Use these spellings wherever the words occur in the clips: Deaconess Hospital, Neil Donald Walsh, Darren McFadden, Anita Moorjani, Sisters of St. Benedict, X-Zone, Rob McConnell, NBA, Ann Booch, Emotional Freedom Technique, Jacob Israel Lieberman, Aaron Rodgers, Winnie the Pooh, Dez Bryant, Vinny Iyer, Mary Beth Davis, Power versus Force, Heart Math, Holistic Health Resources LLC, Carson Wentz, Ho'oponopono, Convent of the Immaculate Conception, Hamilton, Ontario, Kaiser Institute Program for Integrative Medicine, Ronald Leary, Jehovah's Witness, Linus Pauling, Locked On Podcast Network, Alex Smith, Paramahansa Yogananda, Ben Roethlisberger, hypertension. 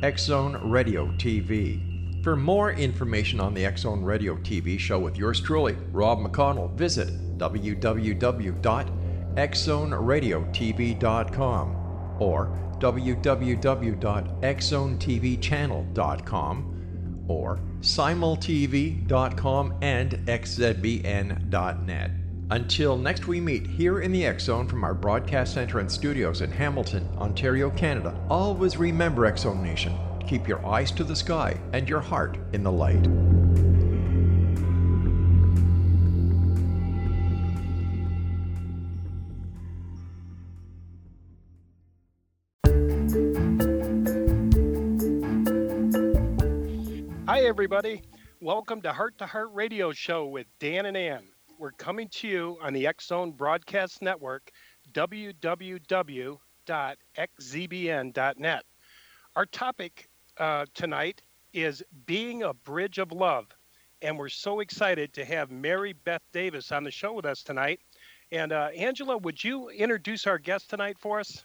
X-Zone Radio TV. For more information on the X-Zone Radio TV show with yours truly, Rob McConnell, visit www.xzoneradiotv.com or www.xzonetvchannel.com or simultv.com and xzbn.net. Until next we meet here in the X-Zone from our broadcast center and studios in Hamilton, Ontario, Canada, always remember, X-Zone Nation, keep your eyes to the sky and your heart in the light. Hi, everybody. Welcome to Heart Radio Show with Dan and Ann. We're coming to you on the X-Zone Broadcast Network, www.xzbn.net. Our topic tonight is Being a Bridge of Love, and we're so excited to have Mary Beth Davis on the show with us tonight. And Angela, would you introduce our guest tonight for us?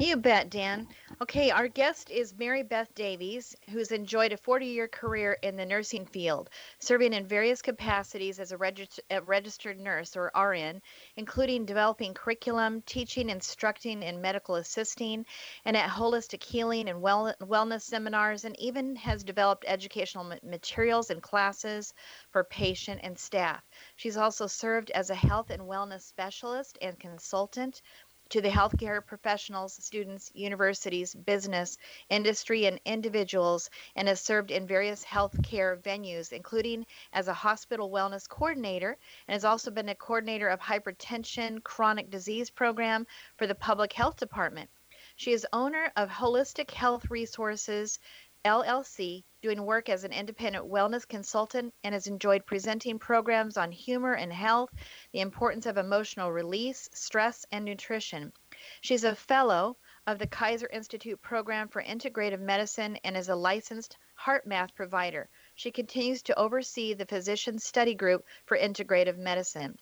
You bet, Dan. Okay, our guest is Mary Beth Davies, who's enjoyed a 40-year career in the nursing field, serving in various capacities as a registered nurse, or RN, including developing curriculum, teaching, instructing, and medical assisting, and at holistic healing and wellness seminars, and even has developed educational materials and classes for patient and staff. She's also served as a health and wellness specialist and consultant to the healthcare professionals, students, universities, business, industry, and individuals, and has served in various healthcare venues, including as a hospital wellness coordinator, and has also been a coordinator of hypertension chronic disease program for the public health department. She is owner of Holistic Health Resources LLC, doing work as an independent wellness consultant, and has enjoyed presenting programs on humor and health, the importance of emotional release, stress, and nutrition. She's a fellow of the Kaiser Institute Program for Integrative Medicine and is a licensed Heart Math provider. She continues to oversee the Physician Study Group for Integrative Medicine.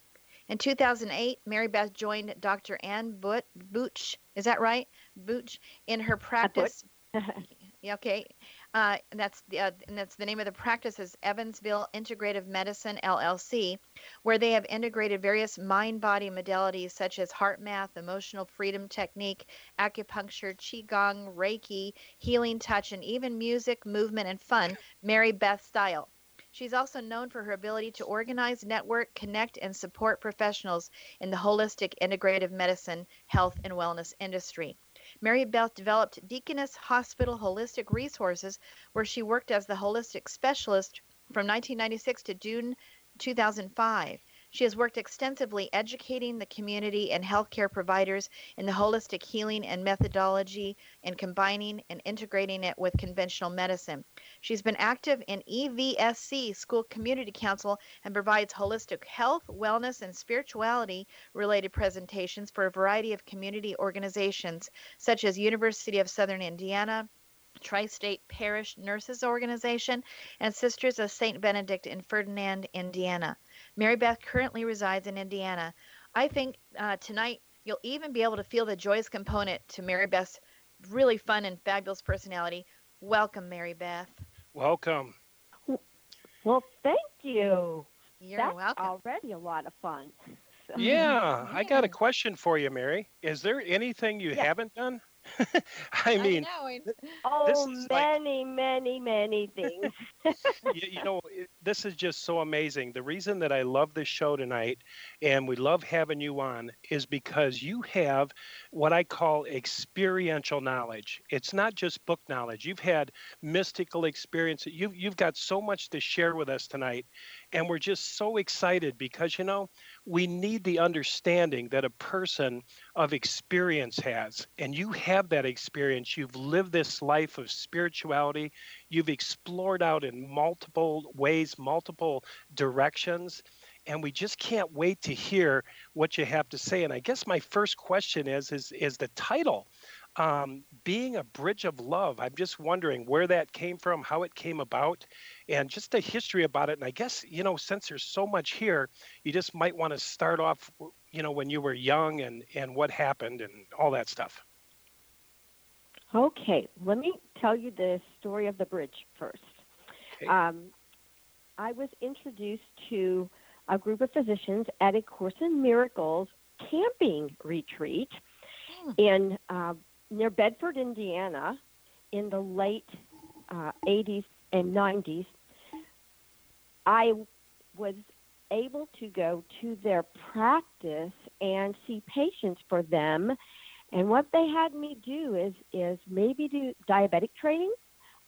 In 2008, Mary Beth joined Dr. Ann Booch, is that right? Booch, in her practice. Okay. And that's the name of the practice is Evansville Integrative Medicine, LLC, where they have integrated various mind-body modalities such as Heart Math, Emotional Freedom Technique, acupuncture, Qigong, Reiki, Healing Touch, and even music, movement, and fun, Mary Beth style. She's also known for her ability to organize, network, connect, and support professionals in the holistic integrative medicine, health, and wellness industry. Mary Beth developed Deaconess Hospital Holistic Resources, where she worked as the holistic specialist From 1996 to June 2005, she has worked extensively educating the community and healthcare providers in the holistic healing and methodology and combining and integrating it with conventional medicine. She's been active in EVSC, School Community Council, and provides holistic health, wellness, and spirituality-related presentations for a variety of community organizations, such as University of Southern Indiana, Tri-State Parish Nurses Organization, and Sisters of St. Benedict in Ferdinand, Indiana. Mary Beth currently resides in Indiana. I think tonight you'll even be able to feel the joyous component to Mary Beth's really fun and fabulous personality. Welcome, Mary Beth. Welcome. Well, thank you. That's welcome. Already a lot of fun. So. Yeah, I got a question for you, Mary. Is there anything you haven't done? I mean, many things. You know, this is just so amazing. The reason that I love this show tonight and we love having you on is because you have what I call experiential knowledge. It's not just book knowledge. You've had mystical experience. You've got so much to share with us tonight. And we're just so excited because, you know, we need the understanding that a person of experience has. And you have that experience. You've lived this life of spirituality. You've explored out in multiple ways, multiple directions. And we just can't wait to hear what you have to say. And I guess my first question is the title, Being a Bridge of Love. I'm just wondering where that came from, how it came about, and just the history about it. And I guess, you know, since there's so much here, you just might want to start off, you know, when you were young and what happened and all that stuff. Okay, let me tell you the story of the bridge first. Okay. I was introduced to a group of physicians at a Course in Miracles camping retreat in near Bedford, Indiana, in the late 80s and 90s. I was able to go to their practice and see patients for them. And what they had me do is maybe do diabetic training,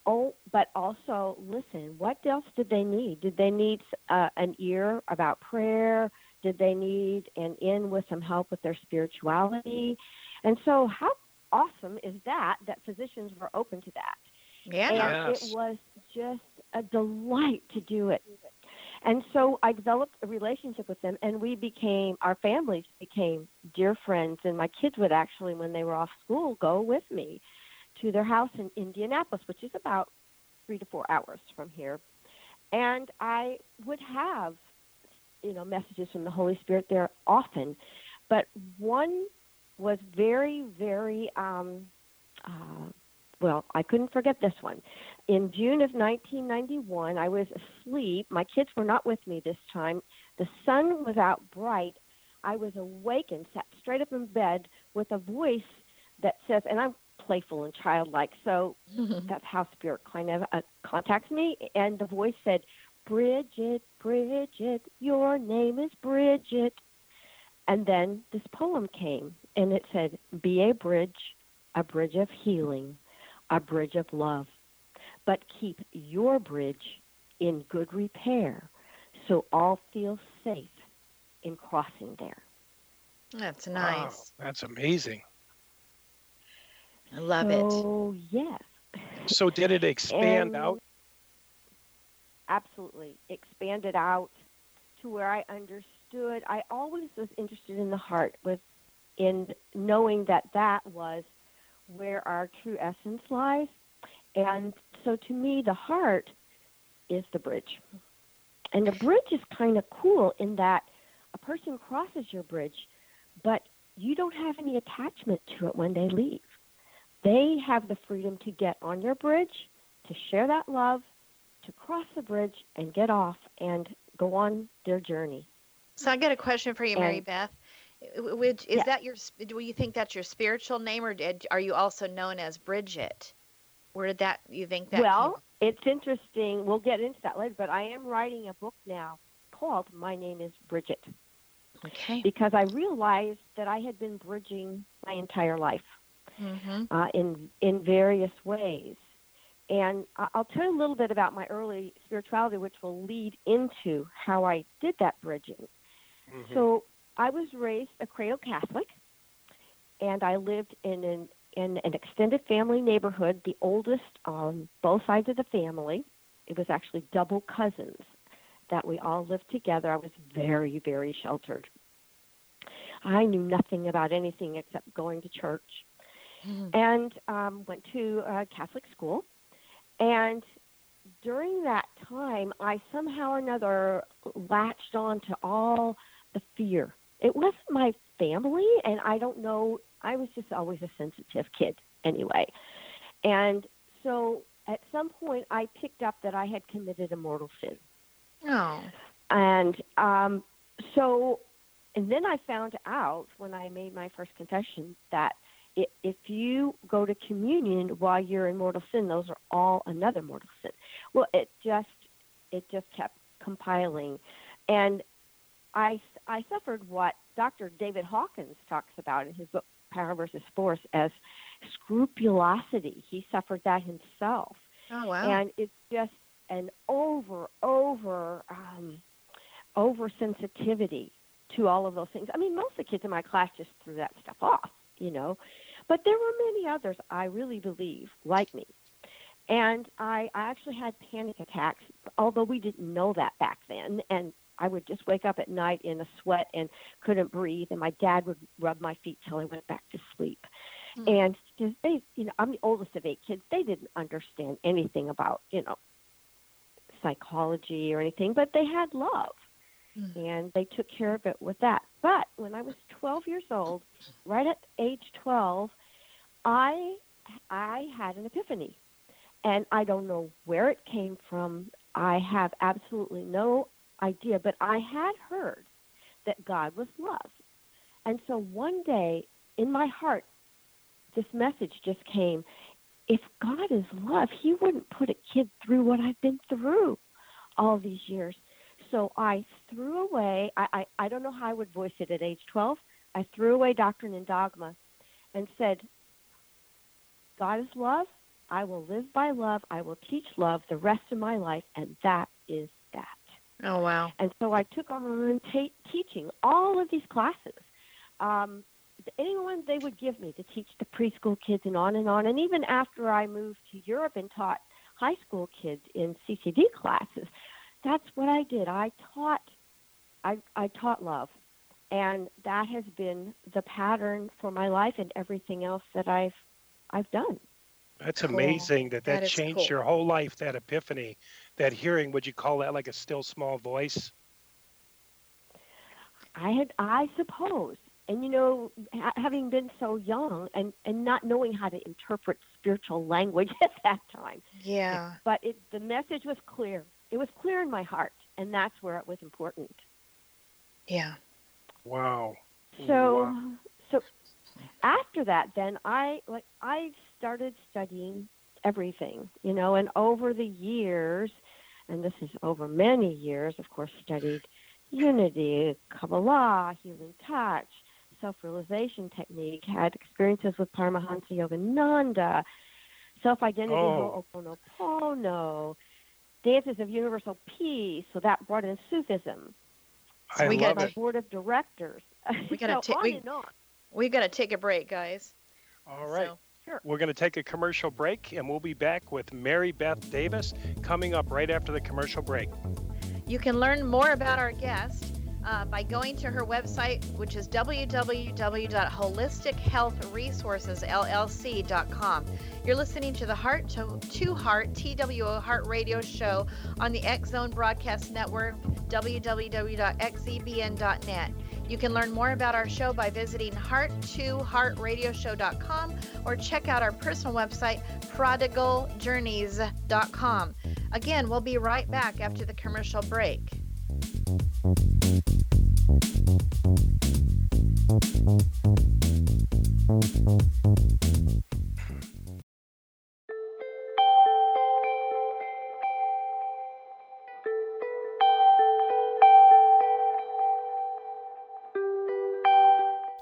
but also listen. What else did they need? Did they need an ear about prayer? Did they need an in with some help with their spirituality? And so how awesome is that physicians were open to that? Yeah, it was just a delight to do it. And so I developed a relationship with them, and our families became dear friends, and my kids would actually, when they were off school, go with me to their house in Indianapolis, which is about 3 to 4 hours from here. And I would have, you know, messages from the Holy Spirit there often, but one was very, very, well, I couldn't forget this one. In June of 1991, I was asleep. My kids were not with me this time. The sun was out bright. I was awakened, sat straight up in bed with a voice that says, and I'm playful and childlike, so that's how Spirit kind of contacts me. And the voice said, "Bridget, Bridget, your name is Bridget." And then this poem came, and it said, "Be a bridge of healing, a bridge of love, but keep your bridge in good repair so all feel safe in crossing there." That's nice. Wow, that's amazing. I love it. Oh, yes. So did it expand out? Absolutely. Expanded out to where I understood. I always was interested in the heart, in knowing that was where our true essence lies. And so to me, the heart is the bridge. And the bridge is kind of cool in that a person crosses your bridge, but you don't have any attachment to it when they leave. They have the freedom to get on your bridge, to share that love, to cross the bridge and get off and go on their journey. So I got a question for you, Mary Beth. Do you think that's your spiritual name, or are you also known as Bridget? Where did that, you think that Well, came? It's interesting. We'll get into that later, but I am writing a book now called My Name is Bridget. Okay. Because I realized that I had been bridging my entire life in various ways. And I'll tell you a little bit about my early spirituality, which will lead into how I did that bridging. Mm-hmm. So I was raised a credo Catholic, and I lived in an extended family neighborhood, the oldest on both sides of the family. It was actually double cousins that we all lived together. I was very, very sheltered. I knew nothing about anything except going to church, mm-hmm. and went to a Catholic school. And during that time, I somehow or another latched on to all the fear. It wasn't my family, and I don't know. I was just always a sensitive kid anyway. And so at some point, I picked up that I had committed a mortal sin. Oh. And and then I found out when I made my first confession that if you go to communion while you're in mortal sin, those are all another mortal sin. Well, it just kept compiling. And I suffered what Dr. David Hawkins talks about in his book, Power versus Force, as scrupulosity. He suffered that himself. Oh, wow. And it's just an oversensitivity to all of those things. I mean, most of the kids in my class just threw that stuff off, you know. But there were many others, I really believe, like me. And I actually had panic attacks, although we didn't know that back then. And I would just wake up at night in a sweat and couldn't breathe. And my dad would rub my feet till I went back to sleep. Mm-hmm. And cause they, you know, I'm the oldest of 8 kids. They didn't understand anything about, you know, psychology or anything, but they had love. Mm-hmm. And they took care of it with that. But when I was 12 years old, right at age 12, I had an epiphany. And I don't know where it came from. I have absolutely no idea, but I had heard that God was love. And so one day in my heart, this message just came. If God is love, he wouldn't put a kid through what I've been through all these years. So I threw away, I don't know how I would voice it at age 12. I threw away doctrine and dogma and said, God is love. I will live by love. I will teach love the rest of my life. And that is that. Oh, wow. And so I took on teaching all of these classes. Anyone they would give me to teach the preschool kids and on. And even after I moved to Europe and taught high school kids in CCD classes, that's what I did. I taught love. And that has been the pattern for my life and everything else that I've done. That's amazing. Cool. That changed cool. Your whole life, that epiphany, that hearing. Would you call that like a still small voice? I suppose. And, you know, having been so young and not knowing how to interpret spiritual language at that time. Yeah. But the message was clear. It was clear in my heart, and that's where it was important. Yeah. Wow. So after that, then I started studying everything, you know, and over the years, and this is over many years, of course, studied Unity, Kabbalah, Healing Touch, Self-Realization Technique, had experiences with Paramahansa Yogananda, Self-Identity, Ho'oponopono, Dances of Universal Peace, so that brought in Sufism. So we got my board of directors. We got to take a break, guys. All right. So. Sure. We're going to take a commercial break, and we'll be back with Mary Beth Davis coming up right after the commercial break. You can learn more about our guest by going to her website, which is www.holistichealthresourcesllc.com. You're listening to the Heart to Heart, TWO Heart Radio Show on the X-Zone Broadcast Network, www.xzbn.net. You can learn more about our show by visiting heart2heartradioshow.com or check out our personal website, prodigaljourneys.com. Again, we'll be right back after the commercial break.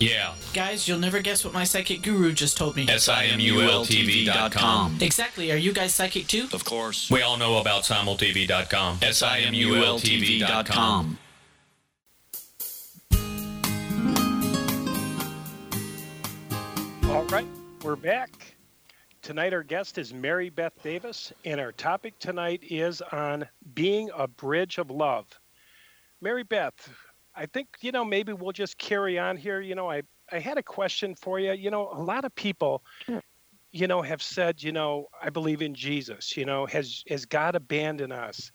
Yeah. Guys, you'll never guess what my psychic guru just told me. SIMULTV.com. Exactly. Are you guys psychic too? Of course. We all know about SimulTV.com. SIMULTV.com. All right. We're back. Tonight our guest is Mary Beth Davis, and our topic tonight is on being a bridge of love. Mary Beth, I think, maybe we'll just carry on here. I had a question for you. A lot of people, have said, I believe in Jesus, has God abandoned us?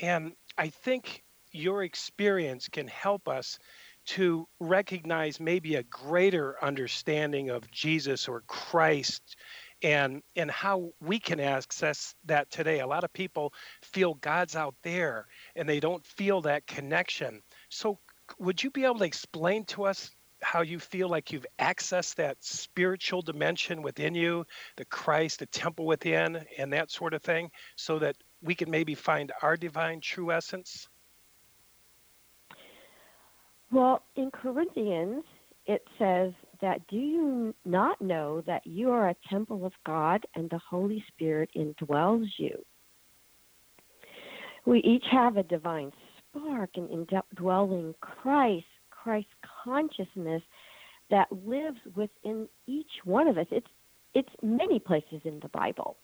And I think your experience can help us to recognize maybe a greater understanding of Jesus or Christ and how we can access that today. A lot of people feel God's out there and they don't feel that connection. So would you be able to explain to us how you feel like you've accessed that spiritual dimension within you, the Christ, the temple within, and that sort of thing, so that we can maybe find our divine true essence? Well, in Corinthians, it says that, do you not know that you are a temple of God and the Holy Spirit indwells you? We each have a divine spark and indwelling Christ consciousness that lives within each one of us. It's many places in the Bible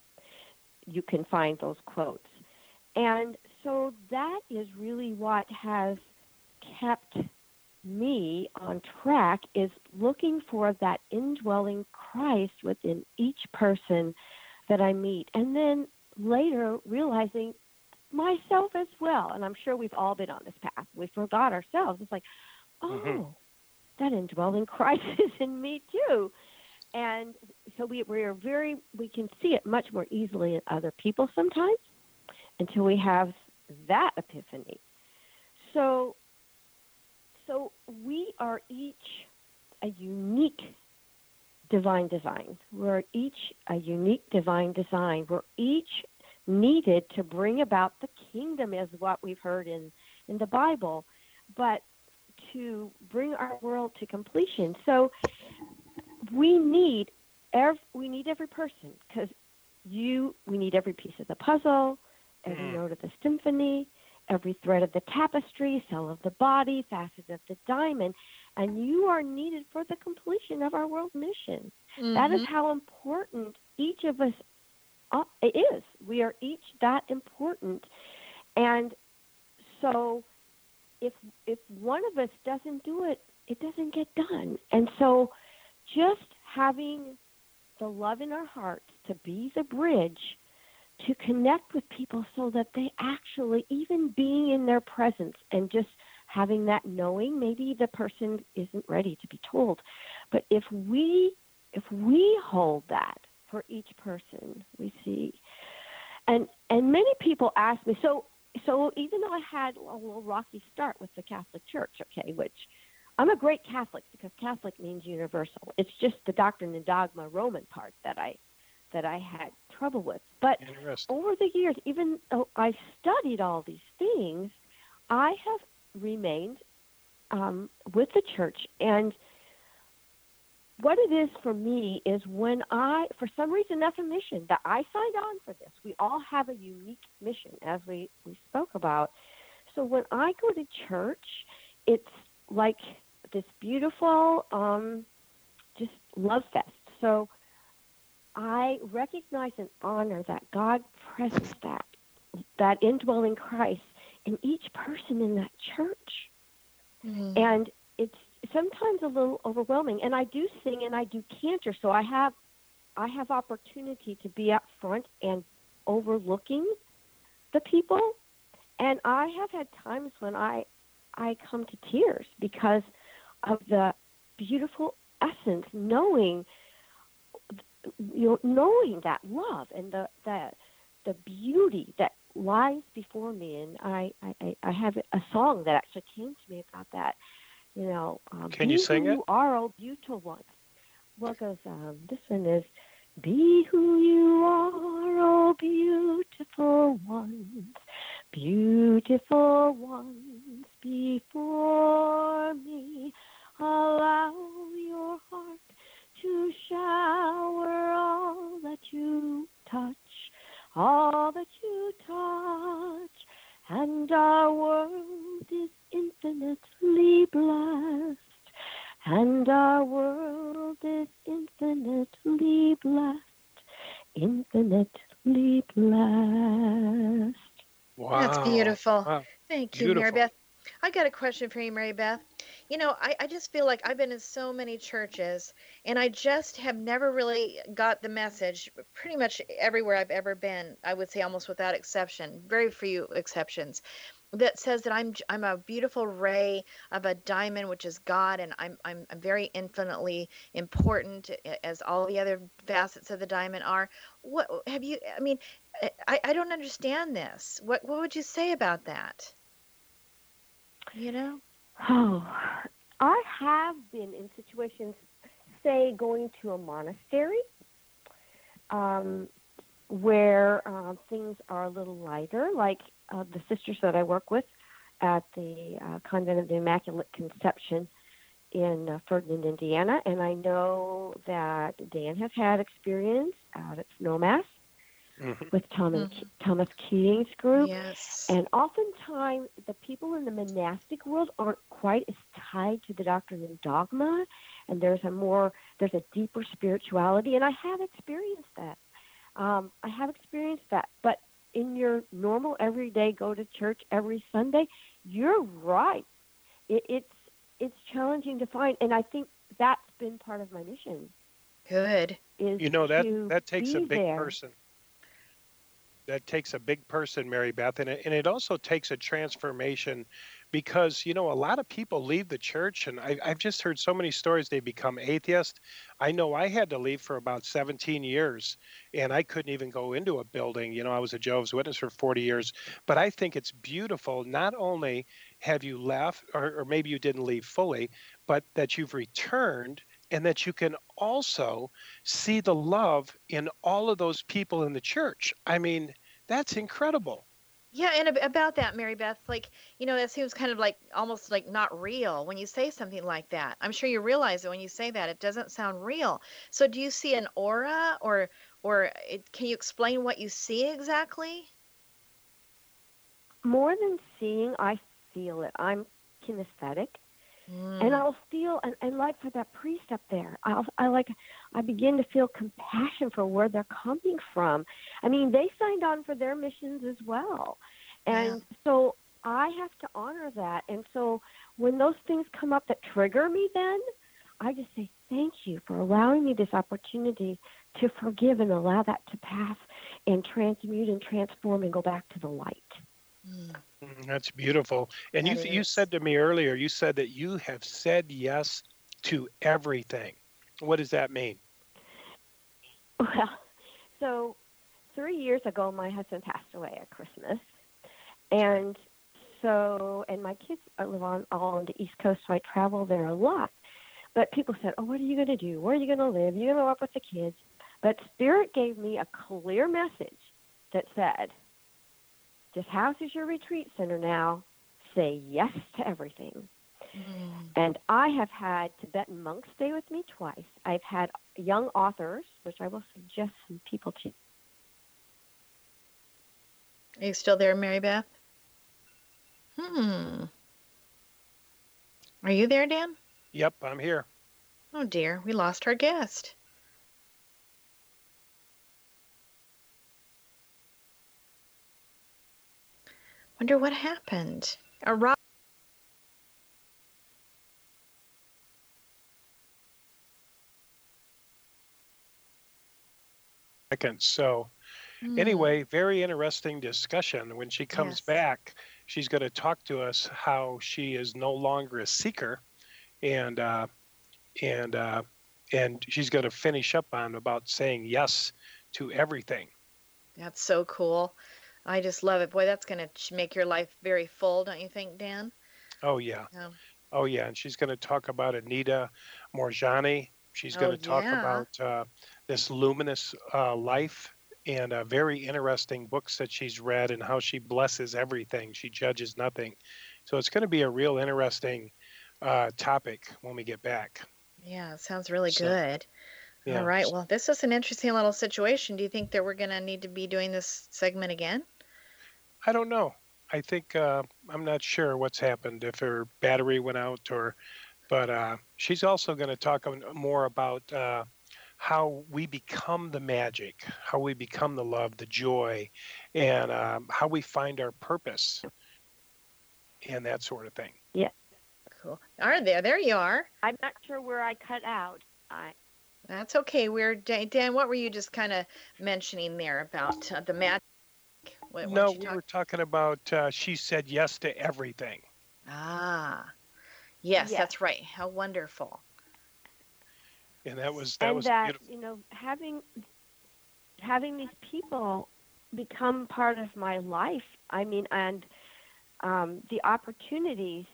you can find those quotes. And so that is really what has kept me on track, is looking for that indwelling Christ within each person that I meet. And then later realizing myself as well. And I'm sure we've all been on this path. We forgot ourselves. It's like, that indwelling Christ is in me too. And so we can see it much more easily in other people sometimes until we have that epiphany. So we are each a unique divine design. We're each a unique divine design. We're each needed to bring about the kingdom, is what we've heard in the Bible, but to bring our world to completion. So we need every person, because we need every piece of the puzzle, every note of the symphony, every thread of the tapestry, cell of the body, facet of the diamond, and you are needed for the completion of our world mission. Mm-hmm. That is how important each of us is. We are each that important. And so if one of us doesn't do it, it doesn't get done. And so just having the love in our hearts to be the bridge to connect with people, so that they actually, even being in their presence and just having that knowing, maybe the person isn't ready to be told. But if we hold that for each person we see, and many people ask me, so even though I had a little rocky start with the Catholic Church, okay, which I'm a great Catholic because Catholic means universal. It's just the doctrine and dogma Roman part that I had trouble with. But over the years, even though I've studied all these things, I have remained with the church. And what it is for me is when I, for some reason, that's a mission that I signed on for this. We all have a unique mission, as we spoke about. So when I go to church, it's like this beautiful just love fest. So I recognize and honor that God presses that indwelling Christ in each person in that church. Mm-hmm. And it's sometimes a little overwhelming. And I do sing and I do cantor, so I have opportunity to be up front and overlooking the people. And I have had times when I come to tears because of the beautiful essence, knowing that love and the beauty that lies before me. And I have a song that actually came to me about that. Can you sing it? You are, oh beautiful one. Well, it goes, this one is, be who you are, oh beautiful ones, beautiful ones before me. Allow your heart to shower all that you touch, and our world is infinitely blessed, infinitely blessed. Wow. That's beautiful. Wow. Thank you, Mary Beth. I got a question for you, Mary Beth. I just feel like I've been in so many churches, and I just have never really got the message. Pretty much everywhere I've ever been, I would say almost without exception, very few exceptions, that says that I'm a beautiful ray of a diamond, which is God, and I'm very infinitely important, as all the other facets of the diamond are. What have you? I mean, I don't understand this. What would you say about that? Oh, I have been in situations, say, going to a monastery where things are a little lighter, like the sisters that I work with at the Convent of the Immaculate Conception in Ferdinand, Indiana. And I know that Dan has had experience out at Snowmass with Thomas Keating's group. Yes. And oftentimes the people in the monastic world aren't quite as tied to the doctrine and dogma, and there's a deeper spirituality, and I have experienced that. But in your normal everyday go to church every Sunday, you're right. It's challenging to find, and I think that's been part of my mission. Good. That takes a big person. That takes a big person, Mary Beth, and it also takes a transformation because, a lot of people leave the church, and I've just heard so many stories. They become atheists. I know I had to leave for about 17 years, and I couldn't even go into a building. I was a Jehovah's Witness for 40 years, but I think it's beautiful. Not only have you left, or maybe you didn't leave fully, but that you've returned, and that you can also see the love in all of those people in the church. I mean, that's incredible. Yeah, and about that, Mary Beth, that seems kind of like almost like not real when you say something like that. I'm sure you realize that when you say that, it doesn't sound real. So do you see an aura, or can you explain what you see exactly? More than seeing, I feel it. I'm kinesthetic. And I'll feel, and like for that priest up there, I begin to feel compassion for where they're coming from. I mean, they signed on for their missions as well. And so I have to honor that. And so when those things come up that trigger me, then I just say, thank you for allowing me this opportunity to forgive and allow that to pass and transmute and transform and go back to the light. That's beautiful. And you said to me earlier, you said that you have said yes to everything. What does that mean? Well, so 3 years ago, my husband passed away at Christmas. And so, and my kids live all on the East Coast, so I travel there a lot. But people said, oh, what are you going to do? Where are you going to live? You're going to work with the kids. But Spirit gave me a clear message that said, this house is your retreat center now. Say yes to everything. Mm. And I have had Tibetan monks stay with me twice. I've had young authors, which I will suggest some people to. Are you still there, Mary Beth? Are you there, Dan? Yep, I'm here. Oh, dear. We lost our guest. Wonder what happened. So anyway, very interesting discussion. When she comes back, she's going to talk to us how she is no longer a seeker, and she's going to finish up on about saying yes to everything. That's so cool. I just love it. Boy, that's going to make your life very full, don't you think, Dan? Oh, yeah. Oh, yeah. And she's going to talk about Anita Moorjani. She's going to talk about this luminous life and very interesting books that she's read and how she blesses everything. She judges nothing. So it's going to be a real interesting topic when we get back. Yeah, sounds really good. Yeah. All right. Well, this is an interesting little situation. Do you think that we're going to need to be doing this segment again? I don't know. I think I'm not sure what's happened, if her battery went out or, but she's also going to talk more about how we become the magic, how we become the love, the joy, and how we find our purpose and that sort of thing. Yeah. Cool. All right, there you are. I'm not sure where I cut out. That's okay. Dan, what were you just kind of mentioning there about the magic? We were talking about she said yes to everything. Ah, yes, that's right. How wonderful! And that was beautiful. You know, having these people become part of my life. I mean, and the opportunities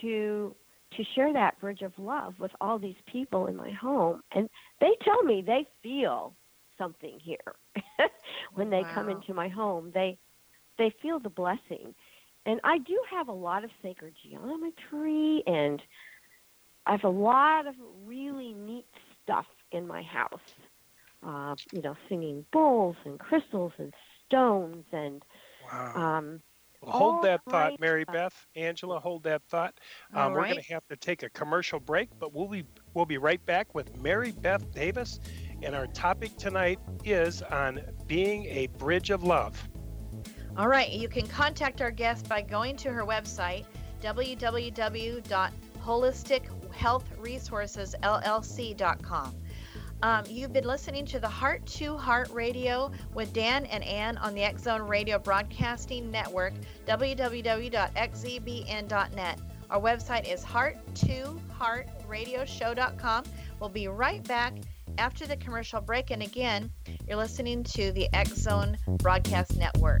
to share that bridge of love with all these people in my home. And they tell me they feel something here when they come into my home. They feel the blessing. And I do have a lot of sacred geometry, and I have a lot of really neat stuff in my house. You know, singing bowls and crystals and stones and hold that thought, Mary Beth. Angela, hold that thought. We're going to have to take a commercial break, but we'll be right back with Mary Beth Davis, and our topic tonight is on being a bridge of love. All right, you can contact our guest by going to her website, www.holistichealthresourcesllc.com. You've been listening to the Heart to Heart Radio with Dan and Ann on the X-Zone Radio Broadcasting Network, www.xzbn.net. Our website is hearttoheartradioshow.com. We'll be right back after the commercial break. And again, you're listening to the X-Zone Broadcast Network.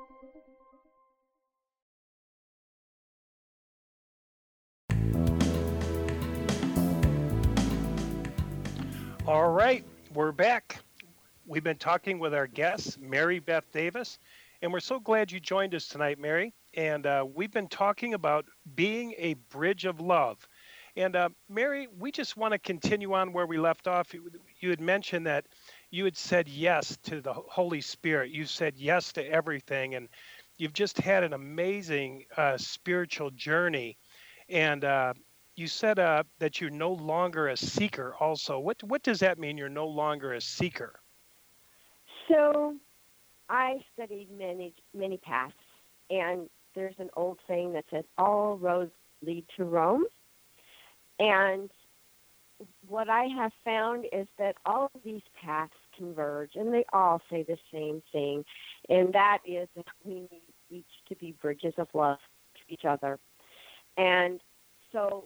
All right. We're back. We've been talking with our guest, Mary Beth Davis, and we're so glad you joined us tonight, Mary. And we've been talking about being a bridge of love. And Mary, we just want to continue on where we left off. You had mentioned that you had said yes to the Holy Spirit. You said yes to everything, and you've just had an amazing spiritual journey. And you said that you're no longer a seeker also. What does that mean, you're no longer a seeker? So I studied many paths, and there's an old saying that says all roads lead to Rome. And what I have found is that all of these paths converge, and they all say the same thing, and that is that we need each to be bridges of love to each other. And so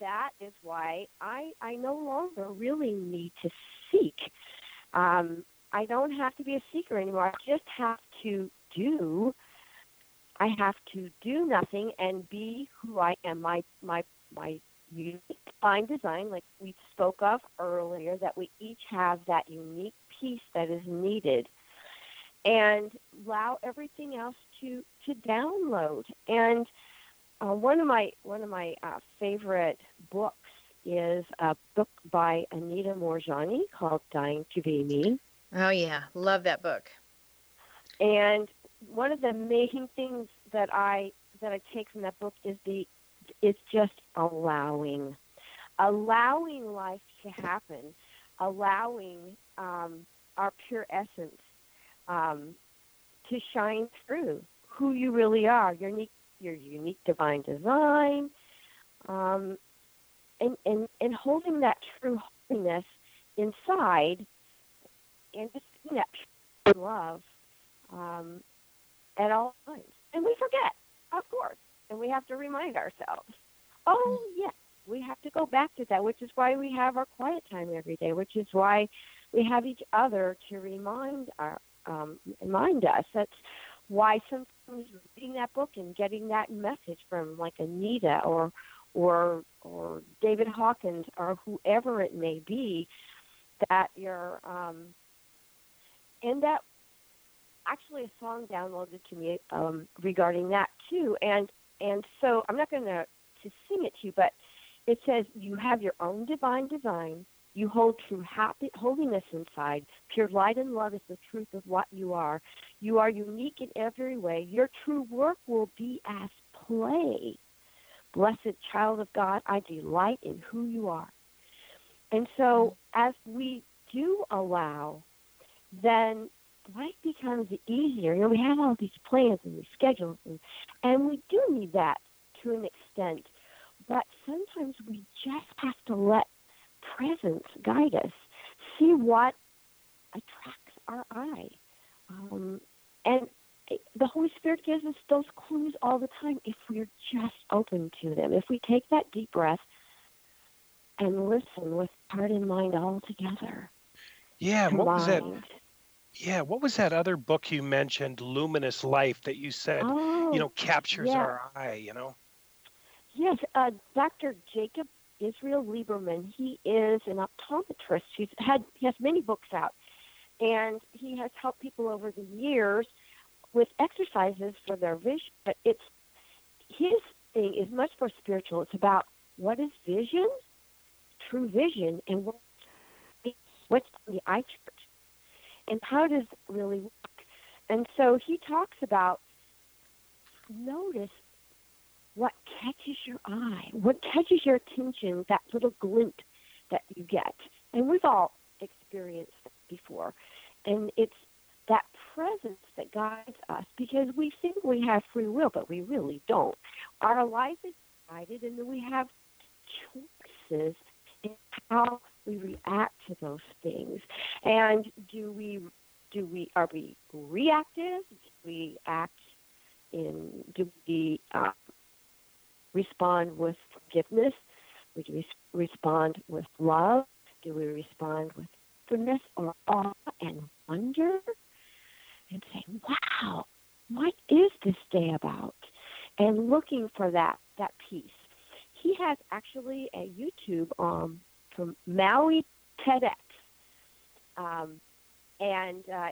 that is why I no longer really need to seek. I don't have to be a seeker anymore. I just have to do. I have to do nothing and be who I am, my unique divine design, like we spoke of earlier, that we each have that unique piece that is needed, and allow everything else to download. And one of my favorite books is a book by Anita Moorjani called Dying to Be Me. Oh, yeah. Love that book. And one of the main things that I take from that book is just allowing. Allowing life to happen. Allowing our pure essence to shine through who you really are, your unique divine design, and holding that true holiness inside, and just that pure love at all times. And we forget, of course, and we have to remind ourselves. Oh, yes, we have to go back to that, which is why we have our quiet time every day, which is why we have each other to remind us. That's why sometimes reading that book and getting that message from like Anita or David Hawkins or whoever it may be, that you're and that actually a song downloaded to me regarding that too, and so I'm not going to sing it to you, but it says you have your own divine design, you hold true holiness inside, pure light and love is the truth of what you are. You are unique in every way. Your true work will be as play. Blessed child of God, I delight in who you are. And so as we do allow then life becomes easier. You know, we have all these plans and these schedules, and we do need that to an extent. But sometimes we just have to let presence guide us, see what attracts our eye. And the Holy Spirit gives us those clues all the time if we're just open to them. If we take that deep breath and listen with heart and mind all together. Yeah, combined. What was that other book you mentioned, Luminous Life, that you said, captures our eye, Yes, Dr. Jacob Israel Lieberman, he is an optometrist. He has many books out, and he has helped people over the years with exercises for their vision. But his thing is much more spiritual. It's about what is vision, true vision, and what's on the eye chart, and how does it really work. And so he talks about notice what catches your eye, what catches your attention, that little glint that you get. And we've all experienced that before. And it's that presence that guides us, because we think we have free will, but we really don't. Our life is guided, and we have choices in how we react to those things. And are we reactive? Do we respond with forgiveness? Do we respond with love? Do we respond with goodness or awe and wonder? And say, wow, what is this day about? And looking for that peace. He has actually a YouTube from Maui TEDx. And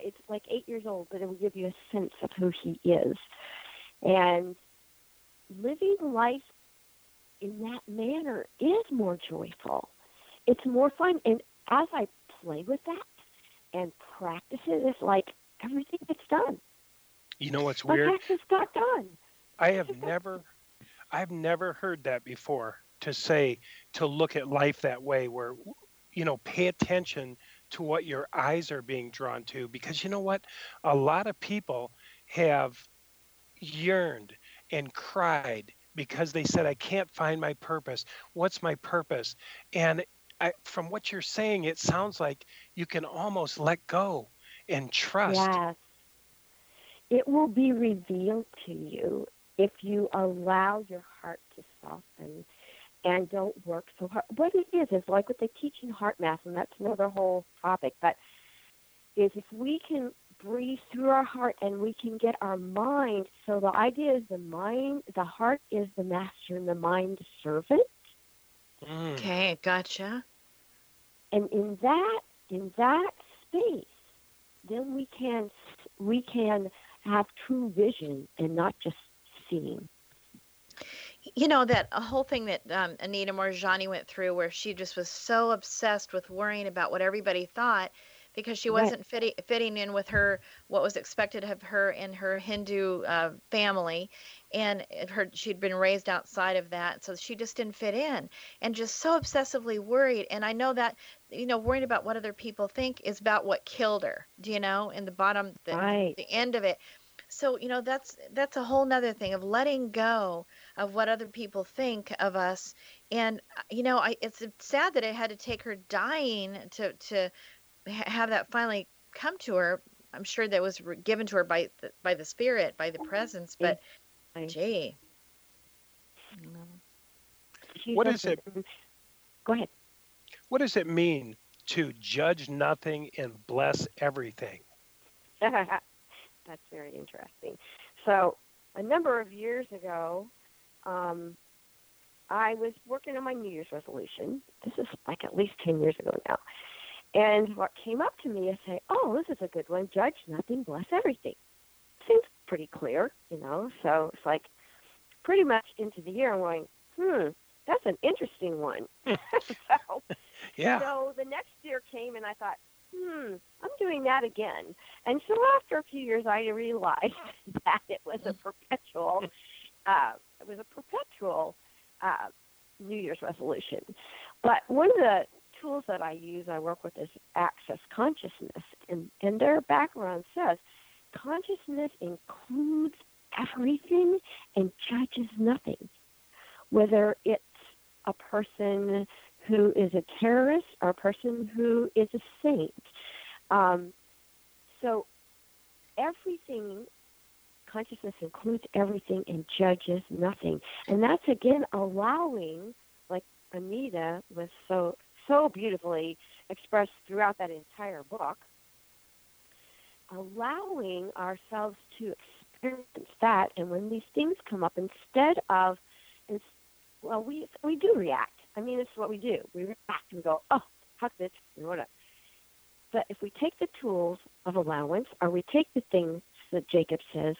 it's like 8 years old, but it will give you a sense of who he is. And living life in that manner is more joyful. It's more fun. And as I play with that and practice it, it's like everything gets done. You know what's weird? It's got done. I've never heard that before, to look at life that way, where, pay attention to what your eyes are being drawn to, because you know what? A lot of people have yearned and cried because they said, I can't find my purpose. What's my purpose? And from what you're saying, it sounds like you can almost let go and trust. Yes. It will be revealed to you if you allow your heart to soften and don't work so hard. What it is like what they teach in Heart Math, and that's another whole topic, but is if we can breathe through our heart and we can get our mind. So the idea is the heart is the master and the mind the servant. Okay, gotcha. And in that space, then we can have true vision and not just seeing. You know, that a whole thing that Anita Moorjani went through, where she just was so obsessed with worrying about what everybody thought, because she wasn't fitting in with her, what was expected of her in her Hindu family. And she'd been raised outside of that, so she just didn't fit in, and just so obsessively worried. And I know that, worrying about what other people think is about what killed her, in the bottom, the end of it. So, that's a whole nother thing of letting go of what other people think of us. And, it's sad that it had to take her dying to have that finally come to her. I'm sure that was given to her by the Spirit, by the presence, but gee. What is it? Go ahead. What does it mean to judge nothing and bless everything? That's very interesting. So a number of years ago, I was working on my New Year's resolution. This is like at least 10 years ago now. And what came up to me, I say, this is a good one. Judge nothing, bless everything. Seems pretty clear, So it's like pretty much into the year I'm going, that's an interesting one. So the next year came and I thought, I'm doing that again. And so after a few years, I realized that it was a perpetual, New Year's resolution. But one of the tools that I use, I work with, is Access Consciousness. and their background says consciousness includes everything and judges nothing, whether it's a person who is a terrorist or a person who is a saint. So everything, consciousness includes everything and judges nothing. And that's, again, allowing, like Anita was so beautifully expressed throughout that entire book, allowing ourselves to experience that. And when these things come up, we do react. I mean, this is what we do. We react and go, oh, fuck this, and whatever. But if we take the tools of allowance, or we take the things that Jacob says,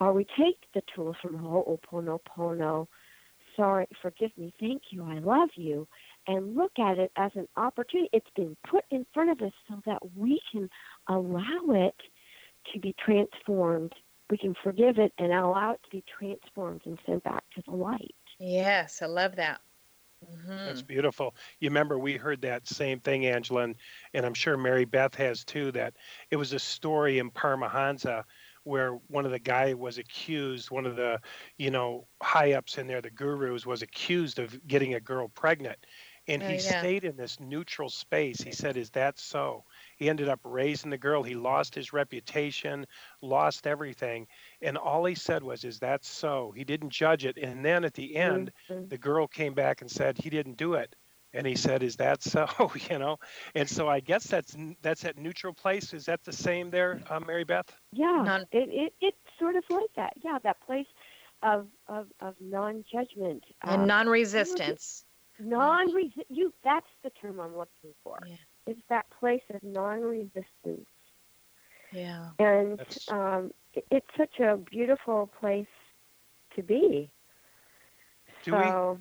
or we take the tools from Ho'oponopono, sorry, forgive me, thank you, I love you, and look at it as an opportunity. It's been put in front of us so that we can allow it to be transformed. We can forgive it and allow it to be transformed and sent back to the light. Yes, I love that. Mm-hmm. That's beautiful. You remember we heard that same thing, Angela, and I'm sure Mary Beth has too, that it was a story in Paramahansa where one of the guy was accused, one of the, high-ups in there, the gurus, was accused of getting a girl pregnant. And he stayed in this neutral space. He said, is that so? He ended up raising the girl. He lost his reputation, lost everything. And all he said was, is that so? He didn't judge it. And then at the end, the girl came back and said, he didn't do it. And he said, is that so? And so I guess that's at neutral place. Is that the same there, Mary Beth? Yeah, it's sort of like that. Yeah, that place of non-judgment. And non-resistance. That's the term I'm looking for. Yeah. It's that place of non-resistance. Yeah. And it's such a beautiful place to be. Do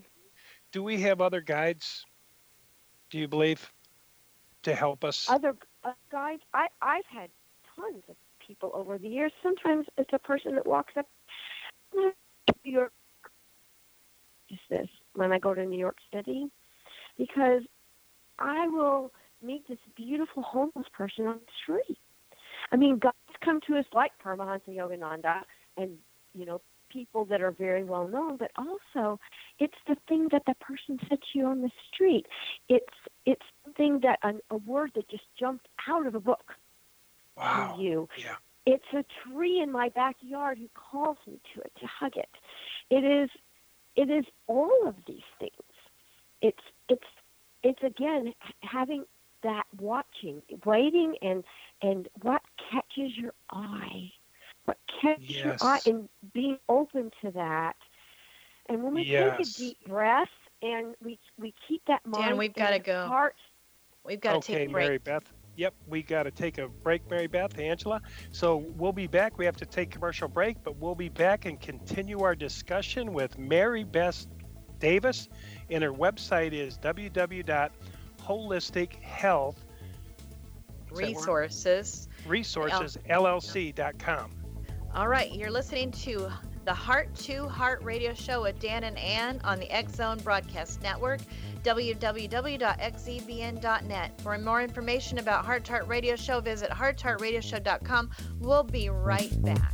we have other guides, do you believe, to help us? Other guides? I've had tons of people over the years. Sometimes it's a person that walks up to your consciousness when I go to New York City, because I will meet this beautiful homeless person on the street. I mean, God's come to us like Paramahansa Yogananda and, people that are very well known, but also it's the thing that the person said to you on the street. It's something that a word that just jumped out of a book to you. Yeah. It's a tree in my backyard who calls me to it, to hug it. It is all of these things. It's again, having that watching, waiting, and what catches your eye. What catches your eye, and being open to that. And when we take a deep breath and we keep that mind. Dan, we've got to go. Heart. We've got to take a break. Mary Beth. Yep, we got to take a break, Mary Beth, Angela. So we'll be back. We have to take commercial break, but we'll be back and continue our discussion with Mary Beth Davis. And her website is www.holistichealthresourcesllc.com. All right, you're listening to the Heart to Heart Radio Show with Dan and Ann on the X-Zone Broadcast Network, www.xzbn.net. For more information about Heart to Heart Radio Show, visit hearttoheartradioshow.com. We'll be right back.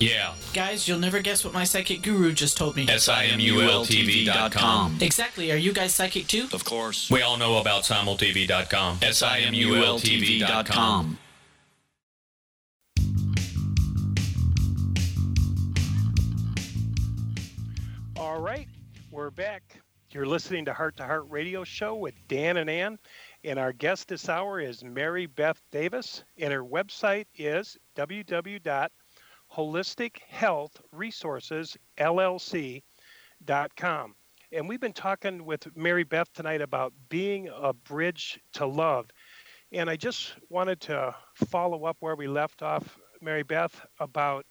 Yeah. Guys, you'll never guess what my psychic guru just told me. SIMULTV.com. Exactly. Are you guys psychic too? Of course. We all know about SimulTV.com. SIMULTV.com. All right. We're back. You're listening to Heart Radio Show with Dan and Ann. And our guest this hour is Mary Beth Davis. And her website is Holistic Health Resources LLC.com. And we've been talking with Mary Beth tonight about being a bridge to love. And I just wanted to follow up where we left off, Mary Beth, about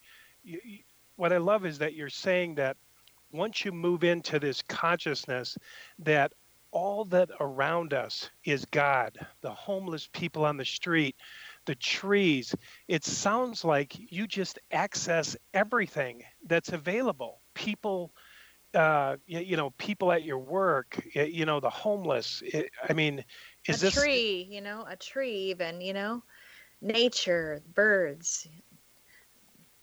what I love is that you're saying that once you move into this consciousness that all that around us is God, the homeless people on the street, the trees, it sounds like you just access everything that's available. People, people at your work, the homeless. A tree, nature, birds,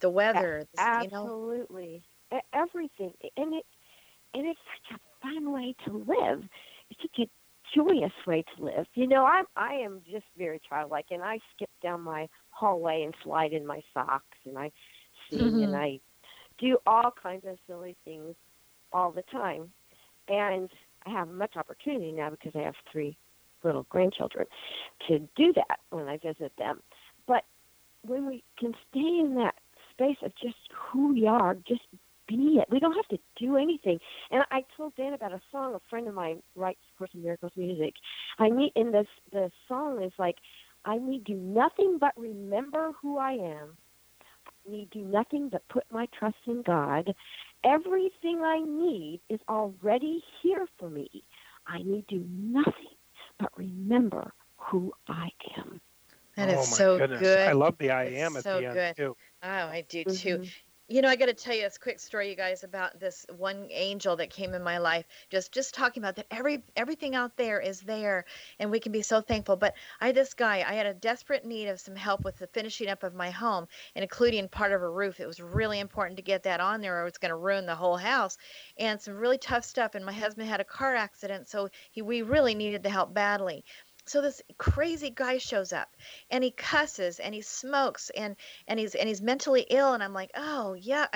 the weather. Absolutely. Everything. And it's such a fun way to live. It's such a joyous way to live. I am just very childlike, and I skip down my hallway and slide in my socks, and I sing, and I do all kinds of silly things all the time. And I have much opportunity now because I have 3 little grandchildren to do that when I visit them. But when we can stay in that space of just who we are, just be it. We don't have to do anything. And I told Dan about a song. A friend of mine writes Course in Miracles music. The song is like, I need do nothing but remember who I am. I need do nothing but put my trust in God. Everything I need is already here for me. I need do nothing but remember who I am. That is so goodness. Good. I love the I am at so the end good. Too. Oh, I do too. I got to tell you a quick story, you guys, about this one angel that came in my life, just talking about that everything out there is there, and we can be so thankful. But I had a desperate need of some help with the finishing up of my home, and including part of a roof. It was really important to get that on there, or it's going to ruin the whole house, and some really tough stuff. And my husband had a car accident, so we really needed the help badly. So this crazy guy shows up, and he cusses and he smokes and he's mentally ill, and I'm like, oh yeah,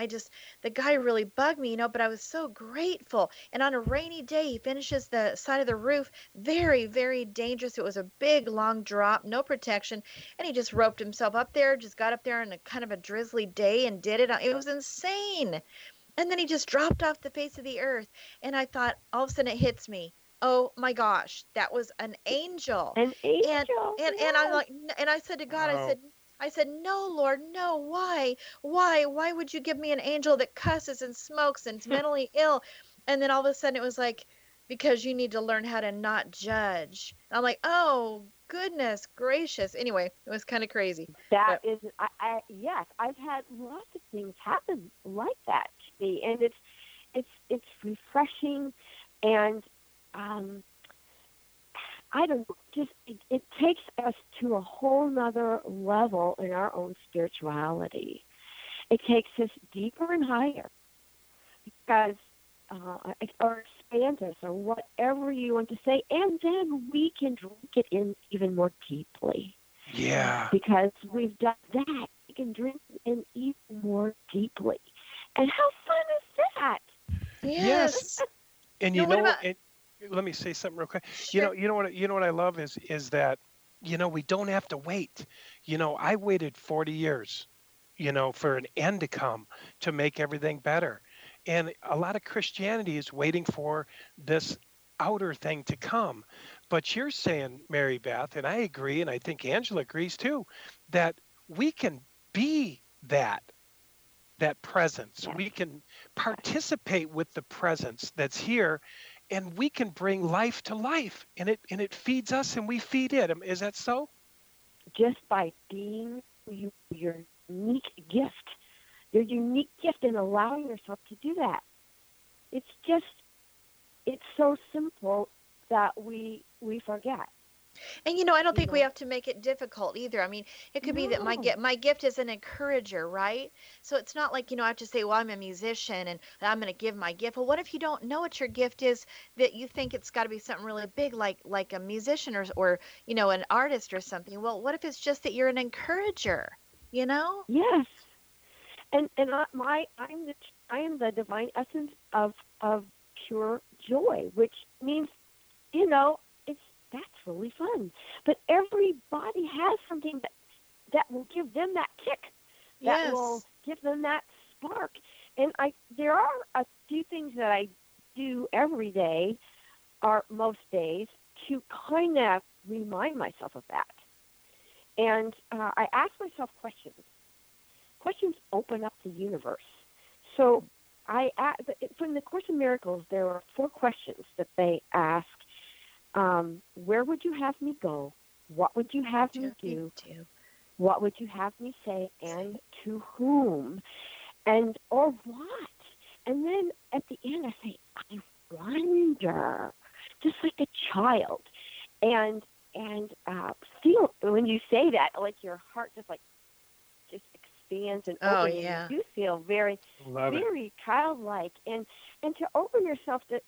the guy really bugged me, but I was so grateful. And on a rainy day, he finishes the side of the roof, very, very dangerous. It was a big long drop, no protection, and he just roped himself up there, just got up there on a kind of a drizzly day and did it. It was insane. And then he just dropped off the face of the earth, and I thought, all of a sudden it hits me. Oh my gosh, that was an angel. An angel. And yes. And I'm like, and I said to God, wow. I said, no, Lord, no. Why would you give me an angel that cusses and smokes and is mentally ill? And then all of a sudden it was like, because you need to learn how to not judge. And I'm like, oh goodness gracious. Anyway, it was kind of crazy. Yes, I've had lots of things happen like that to me, and it's refreshing, and I don't know, just it takes us to a whole nother level in our own spirituality. It takes us deeper and higher, because or expand us, or whatever you want to say, and then we can drink it in even more deeply. Yeah, because we've done that, we can drink it in even more deeply. And how fun is that? Yes. And let me say something real quick. Sure. You know what I love is that we don't have to wait. I waited 40 years you know, for an end to come to make everything better. And a lot of Christianity is waiting for this outer thing to come. But you're saying, Mary Beth, and I agree, and I think Angela agrees too, that we can be that presence. We can participate with the presence that's here, and we can bring life to life, and it feeds us and we feed it. Is that so? Just by being your unique gift, and allowing yourself to do that. It's so simple that we forget. And, you know, I don't think we have to make it difficult either. I mean, it could be that my gift is an encourager, right? So it's not like, you know, I have to say, well, I'm a musician and I'm going to give my gift. Well, what if you don't know what your gift is, that you think it's got to be something really big, like a musician or, you know, an artist or something? Well, what if it's just that you're an encourager, you know? Yes. And I am the divine essence of pure joy, which means, you know, that's really fun. But everybody has something that will give them that kick, that will give them that spark. And there are a few things that I do every day, or most days, to kind of remind myself of that. And I ask myself questions. Questions open up the universe. So from the Course in Miracles, there are 4 questions that they ask. Where would you have me go? What would you have me do? What would you have me say? And to whom? And or what? And then at the end I say, I wonder, just like a child. And feel when you say that, like your heart just expands and opens. Oh, yeah. You feel very, very childlike. And to open yourself to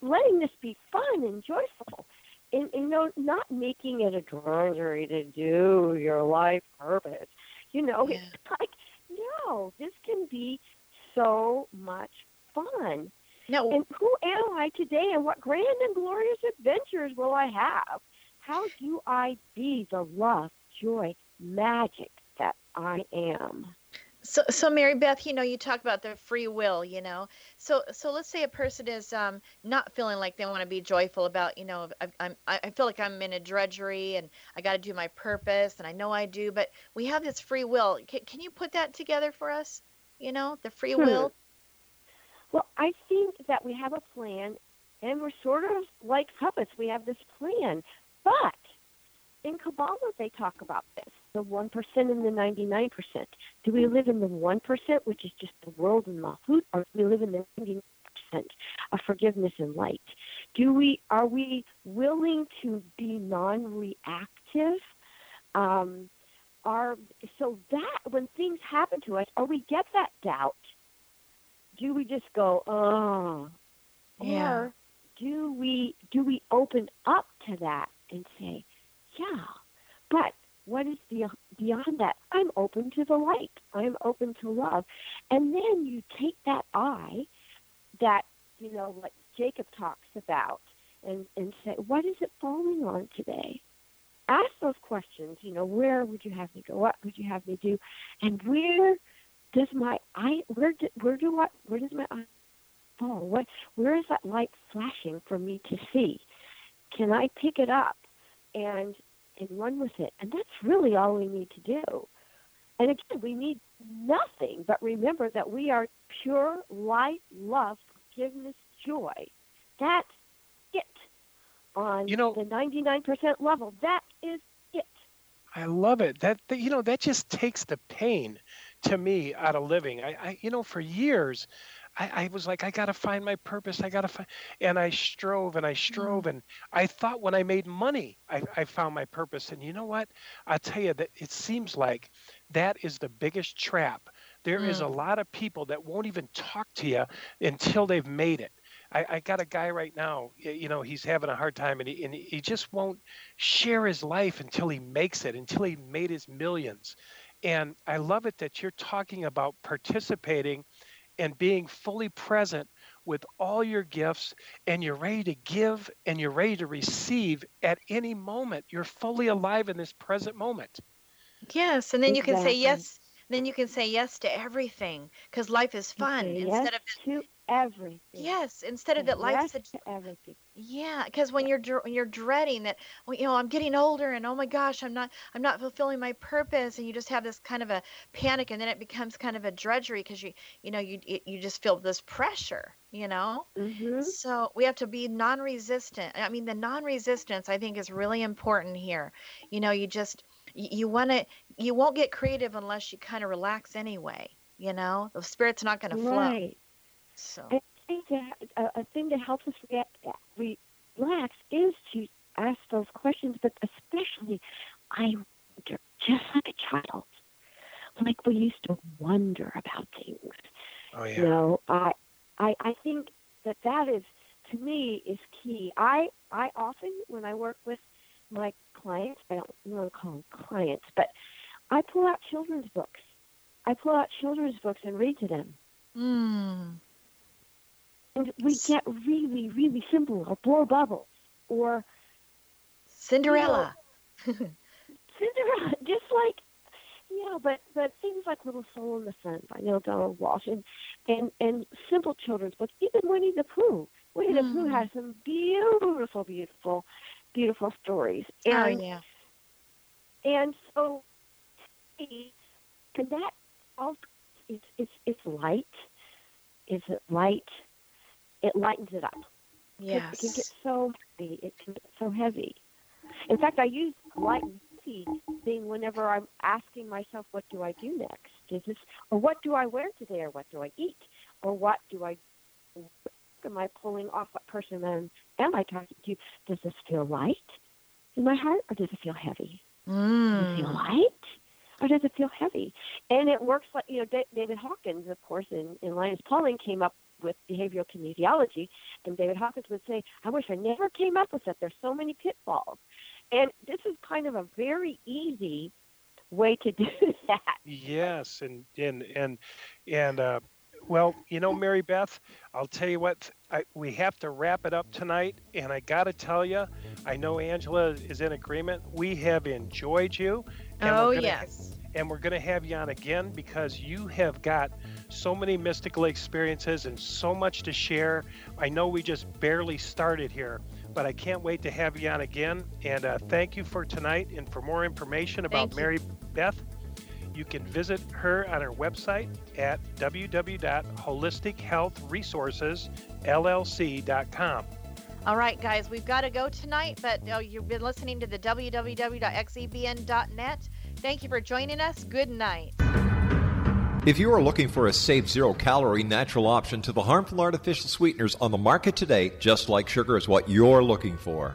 letting this be fun and joyful, and you know, not making it a drudgery to do your life purpose. You know, it's like, no, this can be so much fun. No. And who am I today, and what grand and glorious adventures will I have? How do I be the love, joy, magic that I am? So Mary Beth, you know, you talk about the free will, you know. So let's say a person is not feeling like they want to be joyful about, you know, I feel like I'm in a drudgery and I got to do my purpose, and I know I do, but we have this free will. Can you put that together for us? You know, the free will. Well, I think that we have a plan, and we're sort of like puppets. We have this plan, but in Kabbalah, they talk about this, the 1% and the 99%. Do we live in the 1%, which is just the world and Malchut, or do we live in the 99% of forgiveness and light? Are we willing to be non-reactive? So that when things happen to us, or we get that doubt, do we just go, oh, yeah. Or do we open up to that and say, yeah, but what is beyond that? I'm open to the light. I'm open to love. And then you take that eye that, you know, like Jacob talks about, and say, what is it falling on today? Ask those questions, you know, where would you have me go? What would you have me do? And where does my eye fall? Where is that light flashing for me to see? Can I pick it up and run with it? And that's really all we need to do. And again, we need nothing but remember that we are pure light, love, forgiveness, joy. That's it. On the 99% level, that is it. I love it. That you know, that just takes the pain to me out of living. I you know, for years I was like, I got to find my purpose. And I strove and I strove. And I thought when I made money, I found my purpose. And you know what? I'll tell you that it seems like that is the biggest trap. There is a lot of people that won't even talk to you until they've made it. I got a guy right now, you know, he's having a hard time, and he just won't share his life until he makes it, until he made his millions. And I love it that you're talking about participating and being fully present with all your gifts, and you're ready to give and you're ready to receive at any moment. You're fully alive in this present moment. Yes, and then you can say yes then you can say yes to everything, because life is fun. Instead of everything. Yes, instead of that life's everything. Yeah, because when you're dreading that, well, you know, I'm getting older, and oh my gosh, I'm not fulfilling my purpose, and you just have this kind of a panic, and then it becomes kind of a drudgery, because you just feel this pressure, you know. Mm-hmm. So we have to be non-resistant. I mean, the non-resistance I think is really important here. You know, you won't get creative unless you kind of relax anyway. You know, the spirit's not going to flow. Right. So I think that a thing that helps us relax is to ask those questions, but especially I wonder, just like a child, like we used to wonder about things. Oh, yeah. You know, I think that is, to me, is key. I often, when I work with my clients, I don't want to call them clients, but I pull out children's books. And read to them. Mm. And we get really, really simple, or blow bubbles, or Cinderella. You know, Cinderella, just like, you know, but things like Little Soul in the Sun by Neil Donald Walsh, and simple children's books, even Winnie the Pooh. Winnie the Pooh has some beautiful, beautiful, beautiful stories. And, oh, yeah. And so, and that also, it's light. Is it light? It lightens it up. Yes. It can get so heavy. In fact, I use light and easy thing whenever I'm asking myself, what do I do next? Or what do I wear today? Or what do I eat? Or what do I do? Am I pulling off? What person am I talking to? Does this feel light in my heart? Or does it feel heavy? Mm. Does it feel light? Or does it feel heavy? And it works like, you know, David Hawkins, of course, in Linus Pauling came up with behavioral kinesiology, and David Hawkins would say, I wish I never came up with that. There's so many pitfalls. And this is kind of a very easy way to do that. Yes, and well, you know, Mary Beth, I'll tell you what, we have to wrap it up tonight, and I got to tell you, I know Angela is in agreement. We have enjoyed you. And we're going to have you on again, because you have got so many mystical experiences and so much to share. I know we just barely started here, but I can't wait to have you on again. And thank you for tonight. And for more information about Mary Beth, you can visit her on her website at www.holistichealthresourcesllc.com. All right, guys, we've got to go tonight, but you've been listening to the www.xzbn.net. Thank you for joining us. Good night. If you are looking for a safe, zero-calorie, natural option to the harmful artificial sweeteners on the market today, Just Like Sugar is what you're looking for.